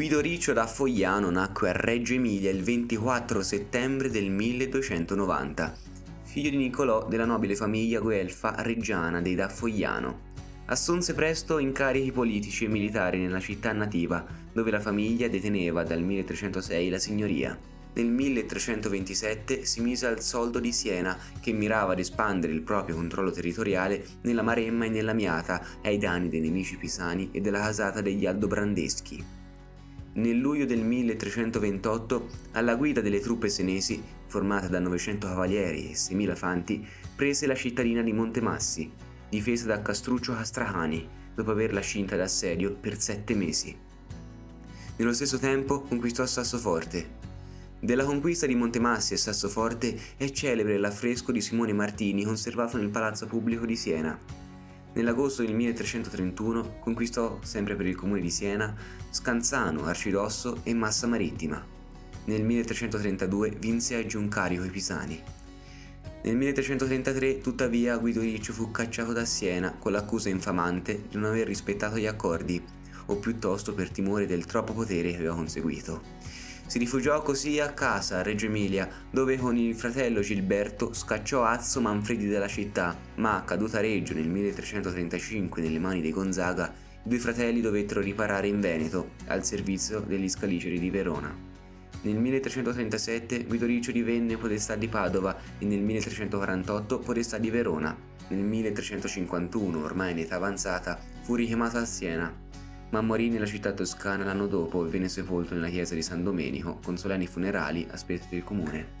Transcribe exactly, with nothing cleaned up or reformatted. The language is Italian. Guidoriccio da Fogliano nacque a Reggio Emilia il ventiquattro settembre del milleduecentonovanta, figlio di Nicolò della nobile famiglia guelfa reggiana dei da Fogliano. Assunse presto incarichi politici e militari nella città nativa, dove la famiglia deteneva dal milletrecentosei la signoria. Nel milletrecentoventisette si mise al soldo di Siena, che mirava ad espandere il proprio controllo territoriale nella Maremma e nella Miata ai danni dei nemici pisani e della casata degli aldobrandeschi. Nel luglio del milletrecentoventotto, alla guida delle truppe senesi, formate da novecento cavalieri e seimila fanti, prese la cittadina di Montemassi, difesa da Castruccio Castracani, dopo averla scinta d'assedio per sette mesi. Nello stesso tempo conquistò Sassoforte. Della conquista di Montemassi e Sassoforte è celebre l'affresco di Simone Martini conservato nel Palazzo Pubblico di Siena. Nell'agosto del milletrecentotrentuno conquistò, sempre per il comune di Siena, Scanzano, Arcidosso e Massa Marittima. Nel milletrecentotrentadue vinse a Giuncarico i pisani. Nel milletrecentotrentatré, tuttavia, Guidoriccio fu cacciato da Siena con l'accusa infamante di non aver rispettato gli accordi, o piuttosto per timore del troppo potere che aveva conseguito. Si rifugiò così a casa a Reggio Emilia, dove con il fratello Gilberto scacciò Azzo Manfredi dalla città, ma caduta a Reggio nel milletrecentotrentacinque nelle mani dei Gonzaga, i due fratelli dovettero riparare in Veneto, al servizio degli Scaligeri di Verona. Nel milletrecentotrentasette Guidoriccio divenne podestà di Padova e nel milletrecentoquarantotto podestà di Verona. Nel milletrecentocinquantuno, ormai in età avanzata, fu richiamato a Siena, ma morì nella città toscana l'anno dopo e venne sepolto nella chiesa di San Domenico con solenni funerali a spese del comune.